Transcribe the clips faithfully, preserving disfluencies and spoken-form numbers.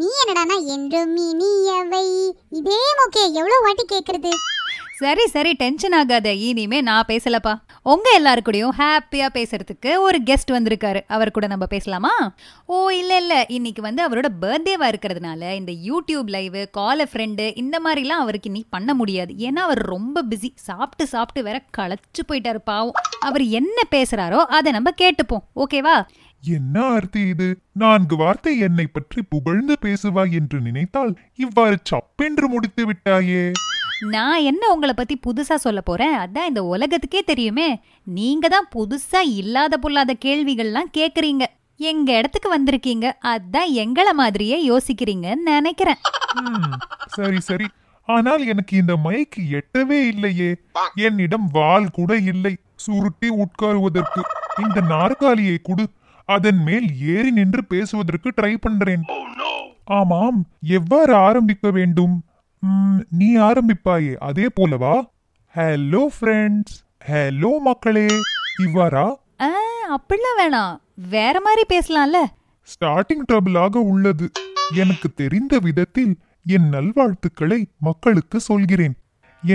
நீ என்னடானா என்றும் இனியவை இதே மோகே எவ்வளவு வாட்டி கேக்குறது. சரி சரி டென்ஷன் ஆகாத, இனிமே நான் பேசலப்பா. உங்க எல்லாருக்கூடயும் ஹாப்பியா பேசுறதுக்கு ஒரு கெஸ்ட் வந்திருக்காரு, அவர் கூட நம்ம பேசலாமா? ஓ இல்ல இல்ல, இன்னைக்கு வந்து அவரோட பர்த்டேவா இருக்கிறதுனால இந்த யூடியூப் லைவ், கால் ஃப்ரெண்டு இந்த மாதிரிலாம் அவருக்கு இன்னைக்கு பண்ண முடியாது. ஏன்னா அவர் ரொம்ப பிஸி, சாப்பிட்டு சாப்பிட்டு வேற களைச்சு போயிட்டாரு பாவம். அவர் என்ன பேசுறாரோ அதை நம்ம கேட்டுப்போம், ஓகேவா? என்ன அர்த்தி இது? நான்கு வார்த்தை என்னை பற்றி புகழ்ந்து பேசுவாய் என்று நினைத்தால் இவ்வாறு சப்பென்று முடித்து விட்டாயே. நான் என்ன உங்களை பத்தி புதுசா சொல்ல போறேன்? அதான் இந்த உலகத்துக்கே தெரியுமே, நீங்க தான் புதுசா இல்லாத பொல்லாத கேள்விகள்லாம் கேக்குறீங்க, எங்க இடத்துக்கு வந்திருக்கீங்க, அதான் எங்களை மாதிரியே யோசிக்கிறீங்கன்னு நினைக்கிறேன். சரி சரி, ஆனால் எனக்கு இந்த மைக்கு எட்டவே இல்லையே, என்னிடம் வால் கூட இல்லை சுருட்டி உட்காருவதற்கு. இந்த நாற்காலியை கொடு, அதன் மேல் ஏறி நின்று பேசுவதற்கு ட்ரை பண்றேன். ஆமாம், எவ்வாறு ஆரம்பிக்க வேண்டும்? நீ ஆரம்பிப்பாயே அதே போலவா? ஹலோ ஃப்ரெண்ட்ஸ், ஹலோ மக்களே, இவ்வாறா? அப்படிலாம் வேணாம், வேற மாதிரி பேசலாம்ல. ஸ்டார்டிங் ட்ரபிளாக உள்ளது. எனக்கு தெரிந்த விதத்தில் என் நல்வாழ்த்துக்களை மக்களுக்கு சொல்கிறேன்.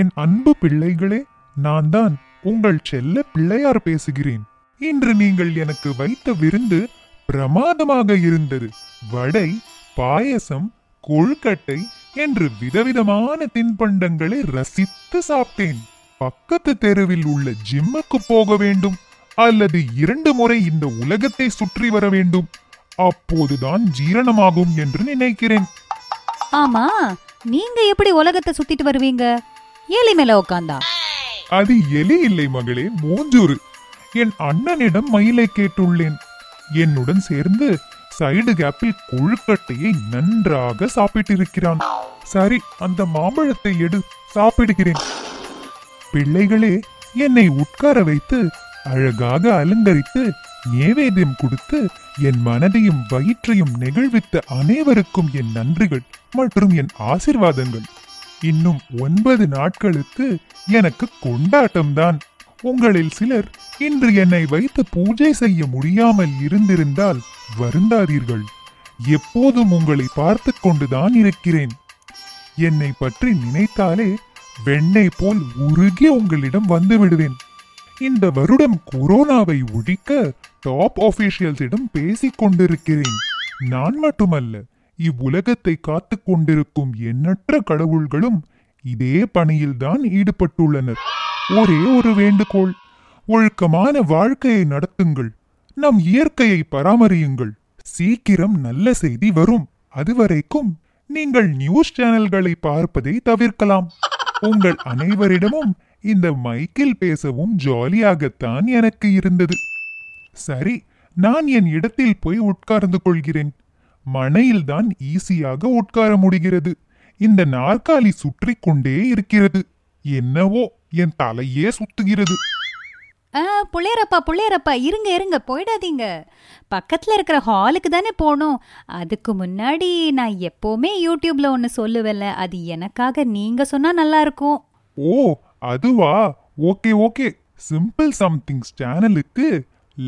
என் அன்பு பிள்ளைகளே, நான் தான் உங்கள் செல்ல பிள்ளையார் பேசுகிறேன். இன்று நீங்கள் எனக்கு வைத்த விருந்து பிரமாதமாக இருந்தது. வடை, பாயசம், கொழுக்கட்டை என்று விதவிதமான தின்பண்டங்களை ரசித்து சாப்பிட்டேன். பக்கத்து தெருவில் உள்ள ஜிம்முக்கு போக வேண்டும், அல்லது இரண்டு முறை இந்த உலகத்தை சுற்றி வர வேண்டும், அப்போதுதான் ஜீரணமாகும் என்று நினைக்கிறேன். ஆமா, நீங்க எப்படி உலகத்தை சுத்திட்டு வருவீங்க? எலி மேல உட்காந்தா? அது எலி இல்லை மகளே, மூஞ்சூறு. என் அண்ணனிடம் மயிலை கேட்டுள்ளேன். என்னுடன் சேர்ந்து சைடு கேப்பில் கொழுக்கட்டையை நன்றாக சாப்பிட்டிருக்கிறான். சரி, அந்த மாம்பழத்தை எடு, சாப்பிடுகிறேன். பிள்ளைகளே, என்னை உட்கார வைத்து அழகாக அலங்கரித்து நைவேத்தியம் கொடுத்து என் மனதையும் வயிற்றையும் நெகிழ்வித்த அனைவருக்கும் என் நன்றிகள் மற்றும் என் ஆசிர்வாதங்கள். இன்னும் ஒன்பது நாட்களுக்கு எனக்கு கொண்டாட்டம்தான். உங்களில் சிலர் இன்று என்னை வைத்து பூஜை செய்ய முடியாமல் இருந்திருந்தால் வருந்தாதீர்கள். எப்போதும் உங்களை பார்த்து கொண்டுதான் இருக்கிறேன். என்னை பற்றி நினைத்தாலே வெண்ணெய் போல் உருகி உங்களிடம் வந்து விடுவேன். இந்த வருடம் கொரோனாவை ஒழிக்க டாப் ஆபீஷியல்ஸிடம் பேசிக் கொண்டிருக்கிறேன். நான் மட்டுமல்ல, இவ்வுலகத்தை காத்து கொண்டிருக்கும் எண்ணற்ற கடவுள்களும் இதே பணியில்தான் ஈடுபட்டுள்ளனர். ஒரே ஒரு வேண்டுகோள், ஒழுக்கமான வாழ்க்கையை நடத்துங்கள், நம் இயற்கையை பராமரியுங்கள். சீக்கிரம் நல்ல செய்தி வரும். அதுவரைக்கும் நீங்கள் நியூஸ் சேனல்களை பார்ப்பதை தவிர்க்கலாம். உங்கள் அனைவரிடமும் இந்த மைக்கில் பேசவும் ஜாலியாகத்தான் எனக்கு இருந்தது. சரி, நான் என் இடத்தில் போய் உட்கார்ந்து கொள்கிறேன். மனையில்தான் ஈஸியாக உட்கார முடிகிறது. இந்த நாற்காலி சுற்றி கொண்டே இருக்கிறது. என்னவோ என் தலையே சுத்துகிறது. புள்ளையரப்பா புள்ளையரப்பா, இருங்க இருங்க, போயிடாதீங்க. பக்கத்தில் இருக்கிற ஹாலுக்கு தானே போகணும். அதுக்கு முன்னாடி நான் எப்போவுமே யூடியூப்ல ஒன்று சொல்லுவேன்ல, அது எனக்காக நீங்க சொன்னா நல்லா இருக்கும். ஓ அதுவா? Okay okay. சிம்பிள் சம்திங்ஸ் சேனலுக்கு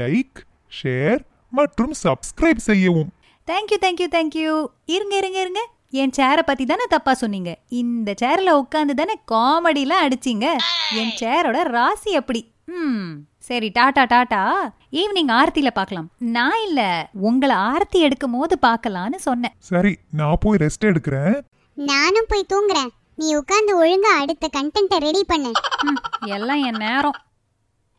லைக், ஷேர் மற்றும் சப்ஸ்கிரைப் செய்யவும். Thank you thank you thank you. இருங்க இருங்க இருங்க, என் சேரை பத்தி தானே தப்பா சொன்னீங்க. இந்த சேர்ல உட்காந்து தானே காமெடிலாம் அடிச்சிங்க. என் சேரோட ராசி அப்படி. ம் சரி, டாட்டா டாட்டா. ஈவினிங் ஆர்த்தியில பார்க்கலாம். நான் இல்ல, உங்களை ஆர்த்தி எடுக்கும் போது பார்க்கலாம்னு சொன்னேன். சரி, நான் போய் ரெஸ்ட் எடுக்கிறேன். நானும் போய் தூங்குறேன். நீ உட்கார்ந்து ஒழுங்கா அடுத்த கண்டென்ட்டை ரெடி பண்ணு. எல்லாம் என் நேரம்.